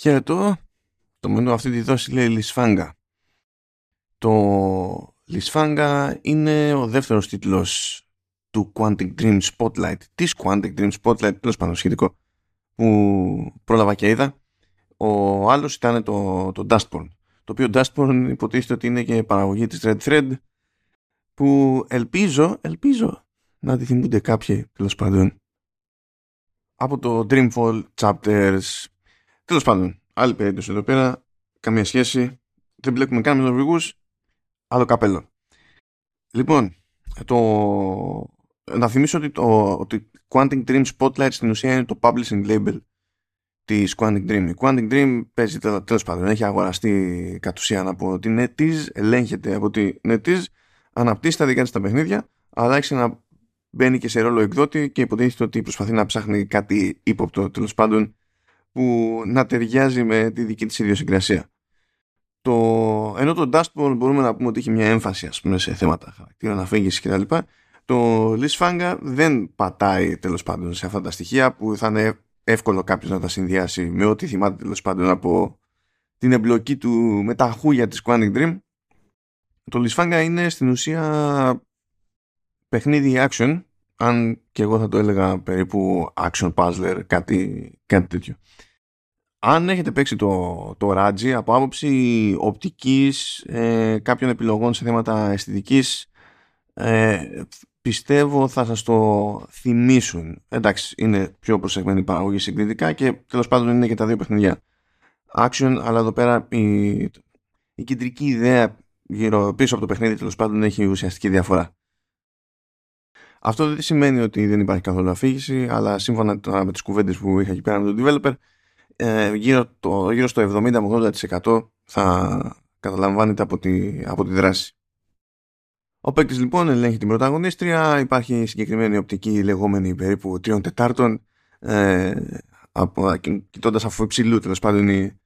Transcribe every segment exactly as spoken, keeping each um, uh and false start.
Χαιρετώ. Το μενού αυτή τη δόση λέει Λυσφάγκα. Το Λυσφάγκα είναι ο δεύτερος τίτλος του Quantic Dream Spotlight, της Quantic Dream Spotlight, τέλος πάντων σχετικό, που πρόλαβα και είδα. Ο άλλος ήταν το, το Dustborn, το οποίο Dustborn υποτίθεται ότι είναι και παραγωγή της Red Thread, που ελπίζω, ελπίζω να τη θυμούνται κάποιοι, τέλος πάντων, από το Dreamfall Chapters. Τέλος πάντων, άλλη περίπτωση εδώ πέρα, καμία σχέση, δεν μπλέκουμε καν με Νορβηγούς, άλλο καπέλο. Λοιπόν, το... να θυμίσω ότι το ότι Quantic Dream Spotlight στην ουσία είναι το publishing label της Quantic Dream. Η Quantic Dream παίζει, τέλος πάντων, έχει αγοραστεί κατ' ουσίαν από την NetEase, ελέγχεται από την NetEase, αναπτύσσει τα δικά της τα παιχνίδια, αλλά έχει να μπαίνει και σε ρόλο εκδότη και υποτίθεται ότι προσπαθεί να ψάχνει κάτι ύποπτο, τέλος πάντων, που να ταιριάζει με τη δική της ιδιοσυγκρασία. Το... Ενώ το Dustborn μπορούμε να πούμε ότι έχει μια έμφαση, ας πούμε, σε θέματα χαρακτήρων, αφήγησης κτλ. Το Lysfanga δεν πατάει, τέλος πάντων, σε αυτά τα στοιχεία που θα είναι εύκολο κάποιος να τα συνδυάσει με ό,τι θυμάται, τέλος πάντων, από την εμπλοκή του με τα χούγια της Quantic Dream. Το Lysfanga είναι στην ουσία παιχνίδι action, αν και εγώ θα το έλεγα περίπου action puzzler, κάτι, κάτι τέτοιο. Αν έχετε παίξει το, το Raji, από άποψη οπτικής, ε, κάποιων επιλογών σε θέματα αισθητικής, ε, πιστεύω θα σας το θυμίσουν. Εντάξει, είναι πιο προσεγμένη παραγωγή συγκριτικά και τέλος πάντων είναι και τα δύο παιχνιδιά action, αλλά εδώ πέρα η, η κεντρική ιδέα γύρω πίσω από το παιχνίδι τέλος πάντων έχει ουσιαστική διαφορά. Αυτό δεν σημαίνει ότι δεν υπάρχει καθόλου αφήγηση, αλλά σύμφωνα με τις κουβέντες που είχα εκεί πέρα με τον developer, ε, γύρω, το, γύρω στο εβδομήντα με ογδόντα τοις εκατό θα καταλαμβάνεται από τη, από τη δράση. Ο παίκτης λοιπόν ελέγχει την πρωταγωνίστρια, υπάρχει συγκεκριμένη οπτική λεγόμενη περίπου τριών τετάρτων, ε, κοιτώντας αφού υψηλού τέλος πάντων η,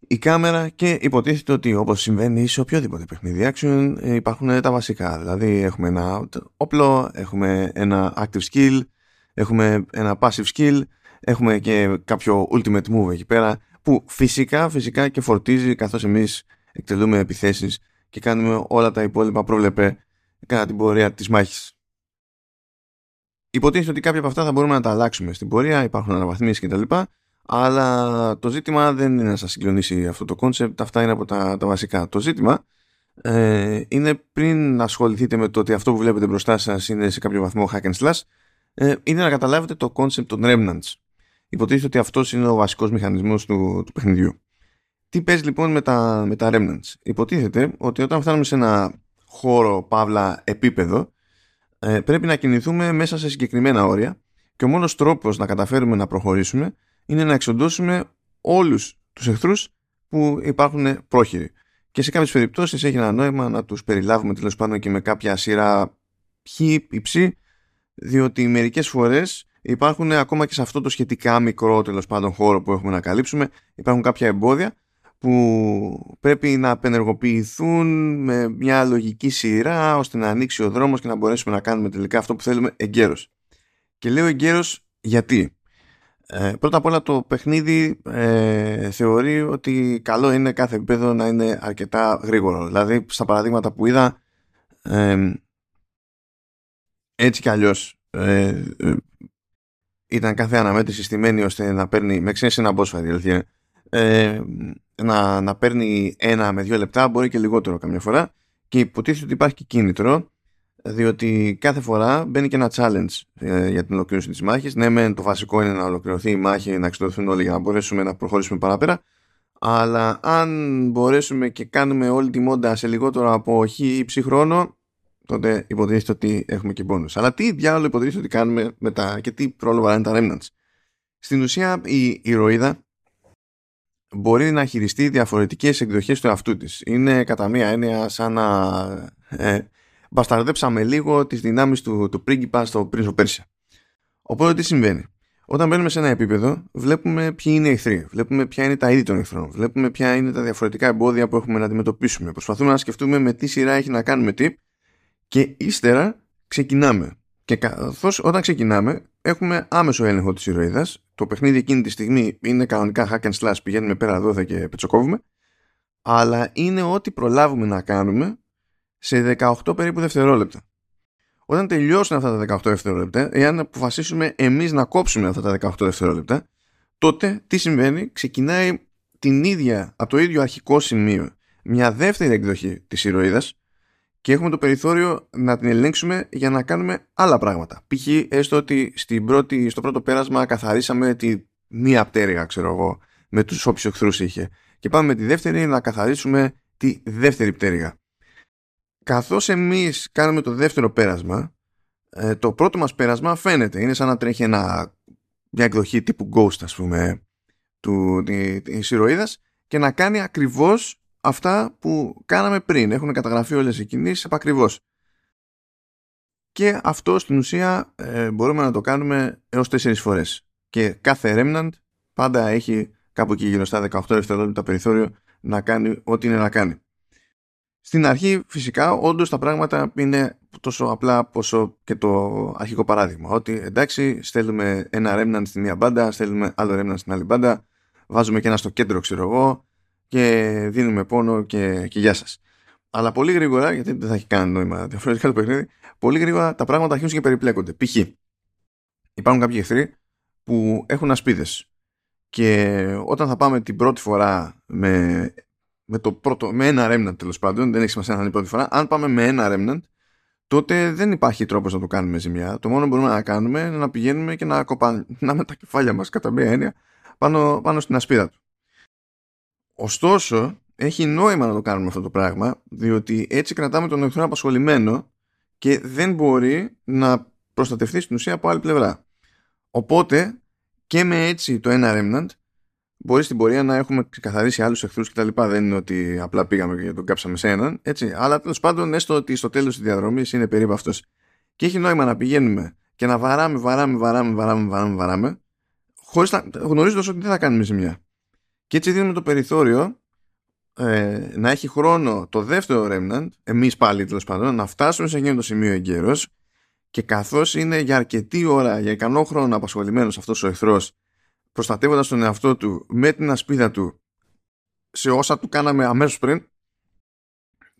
η κάμερα, και υποτίθεται ότι όπως συμβαίνει σε οποιοδήποτε παιχνίδι action υπάρχουν τα βασικά. Δηλαδή έχουμε ένα όπλο, έχουμε ένα active skill, έχουμε ένα passive skill, έχουμε και κάποιο ultimate move εκεί πέρα που φυσικά, φυσικά και φορτίζει καθώς εμείς εκτελούμε επιθέσεις και κάνουμε όλα τα υπόλοιπα πρόβλεπε κατά την πορεία της μάχης. Υποτίθεται ότι κάποια από αυτά θα μπορούμε να τα αλλάξουμε στην πορεία, υπάρχουν αναβαθμίσεις κτλ. Αλλά το ζήτημα δεν είναι να σας συγκλονίσει αυτό το κόνσεπτ, αυτά είναι από τα, τα βασικά. Το ζήτημα ε, είναι, πριν ασχοληθείτε με το ότι αυτό που βλέπετε μπροστά σας είναι σε κάποιο βαθμό hack and slash, ε, είναι να καταλάβετε το κόνσεπτ των remnants. Υποτίθεται ότι αυτός είναι ο βασικός μηχανισμός του, του παιχνιδιού. Τι παίζει λοιπόν με τα, με τα remnants? Υποτίθεται ότι όταν φτάνουμε σε ένα χώρο, παύλα, επίπεδο, ε, πρέπει να κινηθούμε μέσα σε συγκεκριμένα όρια και ο μόνος τρόπος να καταφέρουμε να προχωρήσουμε είναι να εξοντώσουμε όλους τους εχθρούς που υπάρχουν πρόχειροι. Και σε κάποιες περιπτώσεις έχει ένα νόημα να τους περιλάβουμε τέλος πάνω και με κάποια σειρά χ ή ψ, διότι μερικές φορές υπάρχουν ακόμα και σε αυτό το σχετικά μικρό τέλος πάντων χώρο που έχουμε να καλύψουμε, υπάρχουν κάποια εμπόδια που πρέπει να απενεργοποιηθούν με μια λογική σειρά ώστε να ανοίξει ο δρόμος και να μπορέσουμε να κάνουμε τελικά αυτό που θέλουμε εγκαίρως. Και λέω εγκαίρως γιατί. Ε, πρώτα απ' όλα το παιχνίδι ε, θεωρεί ότι καλό είναι κάθε επίπεδο να είναι αρκετά γρήγορο. Δηλαδή στα παραδείγματα που είδα, ε, έτσι κι αλλιώς ε, ε, ήταν κάθε αναμέτρηση στημένη ώστε να παίρνει, με ξέρεις ένα boss fight δηλαδή, ε, να, να παίρνει ένα με δύο λεπτά, μπορεί και λιγότερο καμιά φορά, και υποτίθεται ότι υπάρχει και κίνητρο, διότι κάθε φορά μπαίνει και ένα challenge ε, για την ολοκλήρωση της μάχης. Ναι, μεν το βασικό είναι να ολοκληρωθεί η μάχη, να εξοδοθούν όλοι για να μπορέσουμε να προχωρήσουμε παραπέρα. Αλλά αν μπορέσουμε και κάνουμε όλη τη μόντα σε λιγότερο από χ ή ψ χρόνο, τότε υποτίθεται ότι έχουμε και bonus. Αλλά τι διάολο υποτίθεται ότι κάνουμε μετά και τι πρόλογα είναι τα remnants? Στην ουσία η ηρωίδα μπορεί να χειριστεί διαφορετικές εκδοχές του εαυτού της. Είναι κατά μία έννοια σαν να... Ε, μπασταρδέψαμε λίγο τις δυνάμεις του, του πρίγκιπα στο Prince of Persia. Οπότε τι συμβαίνει? Όταν μπαίνουμε σε ένα επίπεδο, βλέπουμε ποιοι είναι οι εχθροί, βλέπουμε ποια είναι τα είδη των εχθρών, βλέπουμε ποια είναι τα διαφορετικά εμπόδια που έχουμε να αντιμετωπίσουμε. Προσπαθούμε να σκεφτούμε με τι σειρά έχει να κάνουμε τι, και ύστερα ξεκινάμε. Και καθώς όταν ξεκινάμε έχουμε άμεσο έλεγχο της ηρωίδας, το παιχνίδι εκείνη τη στιγμή είναι κανονικά hack and slash, πηγαίνουμε πέρα εδώ και πετσοκόβουμε, αλλά είναι ό,τι προλάβουμε να κάνουμε σε δεκαοκτώ περίπου δευτερόλεπτα. Όταν τελειώσουν αυτά τα δεκαοκτώ δευτερόλεπτα, εάν αποφασίσουμε εμείς να κόψουμε αυτά τα δεκαοκτώ δευτερόλεπτα, τότε τι συμβαίνει? Ξεκινάει την ίδια, από το ίδιο αρχικό σημείο, μια δεύτερη εκδοχή της ηρωίδας και έχουμε το περιθώριο να την ελέγξουμε για να κάνουμε άλλα πράγματα. Π.χ. έστω ότι στην πρώτη, στο πρώτο πέρασμα καθαρίσαμε τη μία πτέρυγα, ξέρω εγώ, με τους όποιους εχθρούς είχε. Και πάμε με τη δεύτερη να καθαρίσουμε τη δεύτερη πτέρυγα. Καθώς εμείς κάνουμε το δεύτερο πέρασμα, το πρώτο μας πέρασμα φαίνεται. Είναι σαν να τρέχει ένα, μια εκδοχή τύπου Ghost, ας πούμε, του, της ηρωίδας και να κάνει ακριβώς αυτά που κάναμε πριν. Έχουν καταγραφεί όλες οι κινήσεις επακριβώς. Και αυτό στην ουσία ε, μπορούμε να το κάνουμε έως τέσσερις φορές. Και κάθε Remnant πάντα έχει κάπου εκεί γύρω στα δεκαοκτώ δευτερόλεπτα περιθώριο να κάνει ό,τι είναι να κάνει. Στην αρχή φυσικά όντως τα πράγματα είναι τόσο απλά πόσο και το αρχικό παράδειγμα. Ότι εντάξει, στέλνουμε ένα Remnant στη μία μπάντα, στέλνουμε άλλο Remnant στην άλλη μπάντα, βάζουμε και ένα στο κέντρο, ξέρω εγώ, και δίνουμε πόνο και, και γεια σας. Αλλά πολύ γρήγορα, γιατί δεν θα έχει κανένα νόημα διαφορετικά το παιχνίδι, πολύ γρήγορα τα πράγματα αρχίζουν και περιπλέκονται. Π.χ. υπάρχουν κάποιοι εχθροί που έχουν ασπίδες. Και όταν θα πάμε την πρώτη φορά με, με, το πρώτο, με ένα Remnant, τέλος πάντων, δεν έχει σημασία να είναι η πρώτη φορά, αν πάμε με ένα Remnant, τότε δεν υπάρχει τρόπος να το κάνουμε ζημιά. Το μόνο που μπορούμε να κάνουμε είναι να πηγαίνουμε και να κοπανάμε τα κεφάλια μας, κατά μία έννοια, πάνω, πάνω στην ασπίδα του. Ωστόσο, έχει νόημα να το κάνουμε αυτό το πράγμα, διότι έτσι κρατάμε τον εχθρό απασχολημένο και δεν μπορεί να προστατευτεί στην ουσία από άλλη πλευρά. Οπότε, και με έτσι το ένα Remnant, μπορεί στην πορεία να έχουμε ξεκαθαρίσει άλλους εχθρούς κτλ. Δεν είναι ότι απλά πήγαμε και τον κάψαμε σε έναν, έτσι. Αλλά τέλος πάντων, έστω ότι στο τέλος της διαδρομής είναι περίπου αυτός. Και έχει νόημα να πηγαίνουμε και να βαράμε, βαράμε, βαράμε, βαράμε, βαράμε, βαράμε, χωρίς να, γνωρίζοντας ότι δεν θα κάνουμε ζημιά. Και έτσι δίνουμε το περιθώριο ε, να έχει χρόνο το δεύτερο Remnant, εμείς πάλι τέλος πάντων, να φτάσουμε σε εκείνο το σημείο εγκαίρως. Και καθώς είναι για αρκετή ώρα, για ικανό χρόνο απασχολημένος αυτός ο εχθρός, προστατεύοντας τον εαυτό του με την ασπίδα του σε όσα του κάναμε αμέσως πριν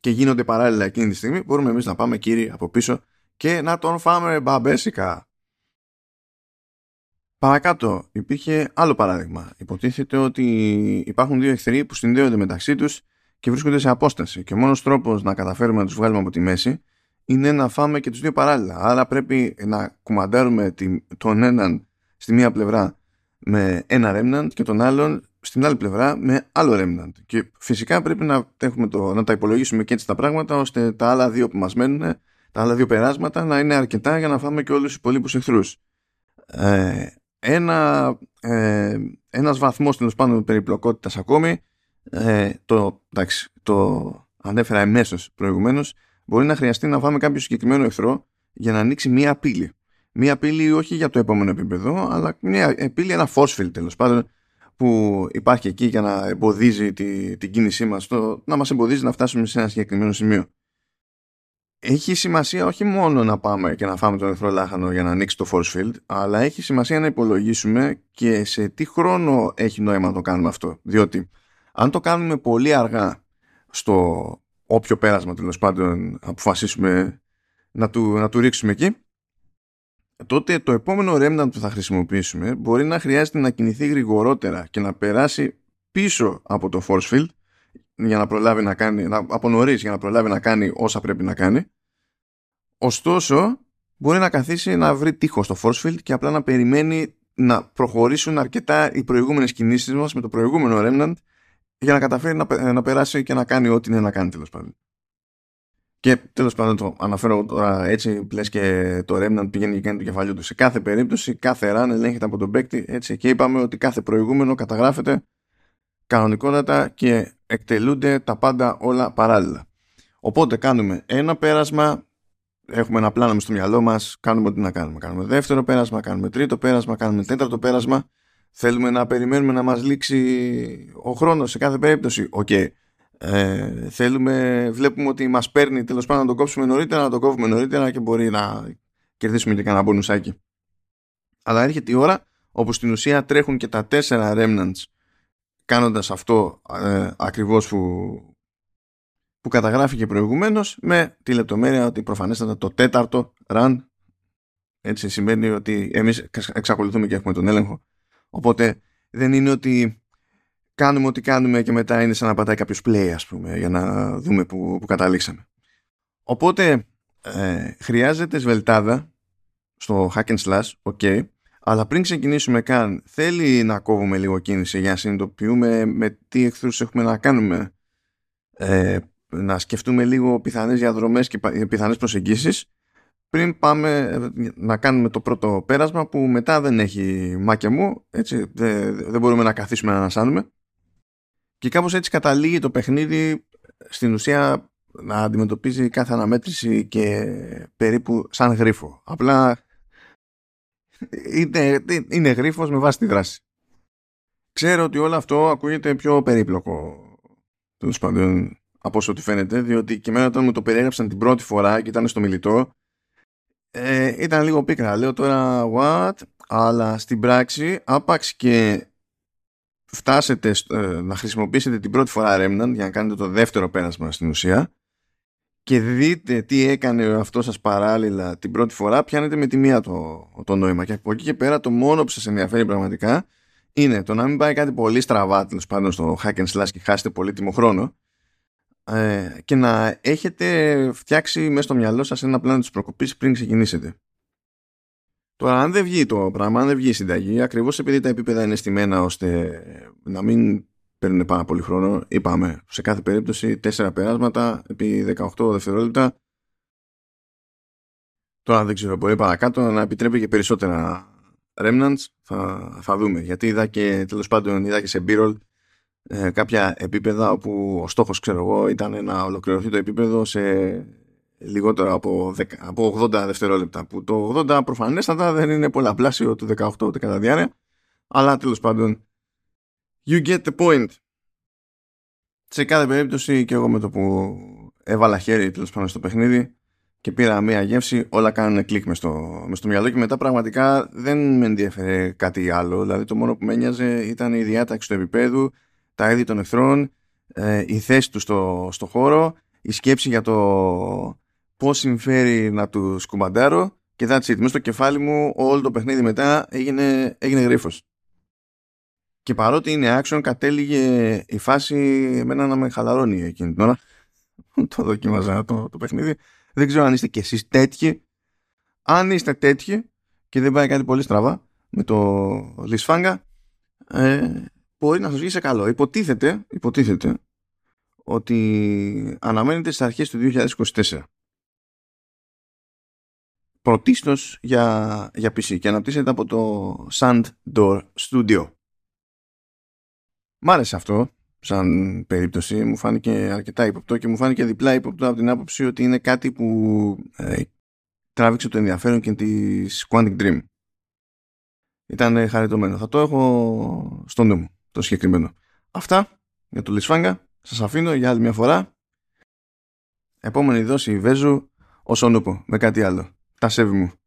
και γίνονται παράλληλα εκείνη τη στιγμή, μπορούμε εμείς να πάμε κύριοι από πίσω και να τον φάμε μπαμπέσικα. Παρακάτω υπήρχε άλλο παράδειγμα. Υποτίθεται ότι υπάρχουν δύο εχθροί που συνδέονται μεταξύ τους και βρίσκονται σε απόσταση και ο μόνος τρόπος να καταφέρουμε να τους βγάλουμε από τη μέση είναι να φάμε και τους δύο παράλληλα. Άρα πρέπει να κουμαντάρουμε τον έναν στη μία πλευρά με ένα Remnant και τον άλλον στην άλλη πλευρά με άλλο Remnant. Και φυσικά πρέπει να, έχουμε το, να τα υπολογίσουμε και έτσι τα πράγματα, ώστε τα άλλα δύο που μας μένουν, τα άλλα δύο περάσματα, να είναι αρκετά για να φάμε και όλους τους υπολείπους εχθρούς. Ε, ένα, ε, ένας βαθμός τέλος πάντων περιπλοκότητας ακόμη, ε, το, εντάξει, το ανέφερα εμέσως προηγουμένως, μπορεί να χρειαστεί να φάμε κάποιο συγκεκριμένο εχθρό για να ανοίξει μία πύλη. Μία πύλη όχι για το επόμενο επίπεδο, αλλά μία πύλη, ένα force field τέλος πάντων, που υπάρχει εκεί για να εμποδίζει τη, την κίνησή μας, το, να μας εμποδίζει να φτάσουμε σε ένα συγκεκριμένο σημείο. Έχει σημασία όχι μόνο να πάμε και να φάμε τον εχθρό λάχανο για να ανοίξει το force field, αλλά έχει σημασία να υπολογίσουμε και σε τι χρόνο έχει νόημα να το κάνουμε αυτό. Διότι αν το κάνουμε πολύ αργά στο όποιο πέρασμα τέλος πάντων αποφασίσουμε να του, να του ρίξουμε εκεί, τότε το επόμενο Remnant που θα χρησιμοποιήσουμε μπορεί να χρειάζεται να κινηθεί γρηγορότερα και να περάσει πίσω από το force field για να προλάβει να κάνει, να, από νωρίς για να προλάβει να κάνει όσα πρέπει να κάνει. Ωστόσο, μπορεί να καθίσει να βρει τείχο στο force field και απλά να περιμένει να προχωρήσουν αρκετά οι προηγούμενες κινήσεις μας με το προηγούμενο Remnant για να καταφέρει να, να περάσει και να κάνει ό,τι είναι να κάνει τέλος πάντων. Και τέλος πάντων το αναφέρω τώρα έτσι, πλες και το Remnant πηγαίνει και κάνει το κεφαλιό του. Σε κάθε περίπτωση, κάθε run ελέγχεται από τον παίκτη, έτσι, και είπαμε ότι κάθε προηγούμενο καταγράφεται κανονικότατα και εκτελούνται τα πάντα όλα παράλληλα. Οπότε κάνουμε ένα πέρασμα, έχουμε ένα πλάνο στο μυαλό μας, κάνουμε ό,τι να κάνουμε. Κάνουμε δεύτερο πέρασμα, κάνουμε τρίτο πέρασμα, κάνουμε τέταρτο πέρασμα. Θέλουμε να περιμένουμε να μας λήξει ο χρόνος σε κάθε περίπτωση. Οκ. Okay. Ε, θέλουμε, βλέπουμε ότι μας παίρνει τέλος πάντων να το κόψουμε νωρίτερα, να το κόβουμε νωρίτερα και μπορεί να κερδίσουμε και κανένα μπονουσάκι. Αλλά έρχεται η ώρα όπου στην ουσία τρέχουν και τα τέσσερα remnants κάνοντας αυτό ε, ακριβώς που, που καταγράφηκε προηγουμένως, με τη λεπτομέρεια ότι προφανέστατα το τέταρτο run έτσι σημαίνει ότι εμείς εξακολουθούμε και έχουμε τον έλεγχο. Οπότε δεν είναι ότι κάνουμε ό,τι κάνουμε και μετά είναι σαν να πατάει κάποιος play, ας πούμε, για να δούμε που, που καταλήξαμε. Οπότε ε, χρειάζεται σβελτάδα στο hack and slash, ok, αλλά πριν ξεκινήσουμε καν θέλει να κόβουμε λίγο κίνηση για να συνειδητοποιούμε με τι εχθρούς έχουμε να κάνουμε, ε, να σκεφτούμε λίγο πιθανές διαδρομές και πιθανές προσεγγίσεις πριν πάμε να κάνουμε το πρώτο πέρασμα, που μετά δεν έχει μα και μου, έτσι, δεν, δεν μπορούμε να καθίσουμε να ανασάνουμε. Και κάπως έτσι καταλήγει το παιχνίδι στην ουσία να αντιμετωπίζει κάθε αναμέτρηση και περίπου σαν γρίφο. Απλά είναι, είναι γρίφος με βάση τη δράση. Ξέρω ότι όλο αυτό ακούγεται πιο περίπλοκο, τέλος πάντων, από όσο ότι φαίνεται, διότι και εμένα όταν μου το περιέγραψαν την πρώτη φορά και ήταν στο μιλητό, Ε, ήταν λίγο πίκρα. Λέω τώρα what, αλλά στην πράξη άπαξ και φτάσετε στο, ε, να χρησιμοποιήσετε την πρώτη φορά Remnant για να κάνετε το δεύτερο πέρασμα στην ουσία και δείτε τι έκανε αυτό σας παράλληλα την πρώτη φορά, πιάνετε με τη μία το, το νόημα, και από εκεί και πέρα το μόνο που σας ενδιαφέρει πραγματικά είναι το να μην πάει κάτι πολύ στραβά, τέλος πάντων, στο hack and slash και χάσετε πολύτιμο χρόνο, και να έχετε φτιάξει μέσα στο μυαλό σας ένα πλάνο της προκοπής πριν ξεκινήσετε. Τώρα, αν δεν βγει το πράγμα, αν δεν βγει η συνταγή, ακριβώς επειδή τα επίπεδα είναι στημένα ώστε να μην παίρνουν πάρα πολύ χρόνο, είπαμε σε κάθε περίπτωση τέσσερα περάσματα επί δεκαοκτώ δευτερόλεπτα. Τώρα δεν ξέρω, μπορεί παρακάτω να επιτρέπει και περισσότερα remnants, θα, θα δούμε, γιατί είδα και τέλος πάντων είδα και σε B-roll Ε, κάποια επίπεδα όπου ο στόχος, ξέρω εγώ, ήταν να ολοκληρωθεί το επίπεδο σε λιγότερο από, δέκα, από ογδόντα δευτερόλεπτα, που το ογδόντα προφανέστατα δεν είναι πολλαπλάσιο του δεκαοκτώ ούτε κατά διάρκεια, αλλά τέλος πάντων you get the point. Σε κάθε περίπτωση, και εγώ με το που έβαλα χέρι τέλος πάντων στο παιχνίδι και πήρα μία γεύση, όλα κάνουν κλικ μες στο, μες στο μυαλό, και μετά πραγματικά δεν με ενδιαφέρε κάτι άλλο. Δηλαδή το μόνο που με ένοιαζε ήταν η διάταξη του επίπεδου, τα είδη των εχθρών, ε, η θέση του στο, στο χώρο, η σκέψη για το πώς συμφέρει να του κουμπαντάρω, και that's it. Μέσα στο κεφάλι μου όλο το παιχνίδι μετά έγινε, έγινε γρίφος. Και παρότι είναι action, κατέληγε η φάση εμένα να με χαλαρώνει εκείνη την ώρα. Το δοκίμαζα το, το παιχνίδι. Δεν ξέρω αν είστε κι εσείς τέτοιοι. Αν είστε τέτοιοι και δεν πάει κάτι πολύ στραβά με το Lysfanga, ε, μπορεί να σας βγει σε καλό. Υποτίθεται, υποτίθεται ότι αναμένεται στις αρχές του δύο χιλιάδες είκοσι τέσσερα. Πρωτίστως για, για πι σι, και αναπτύσσεται από το Sand Door Studio. Μ' άρεσε αυτό σαν περίπτωση. Μου φάνηκε αρκετά ύποπτο και μου φάνηκε διπλά ύποπτο από την άποψη ότι είναι κάτι που ε, τράβηξε το ενδιαφέρον και της Quantic Dream. Ήταν χαριτωμένο. Θα το έχω στο νου μου το συγκεκριμένο. Αυτά για το Lysfanga. Σας αφήνω για άλλη μια φορά. Επόμενη δόση Βέζου ως ο νουπο, με κάτι άλλο. Τα σέβη μου.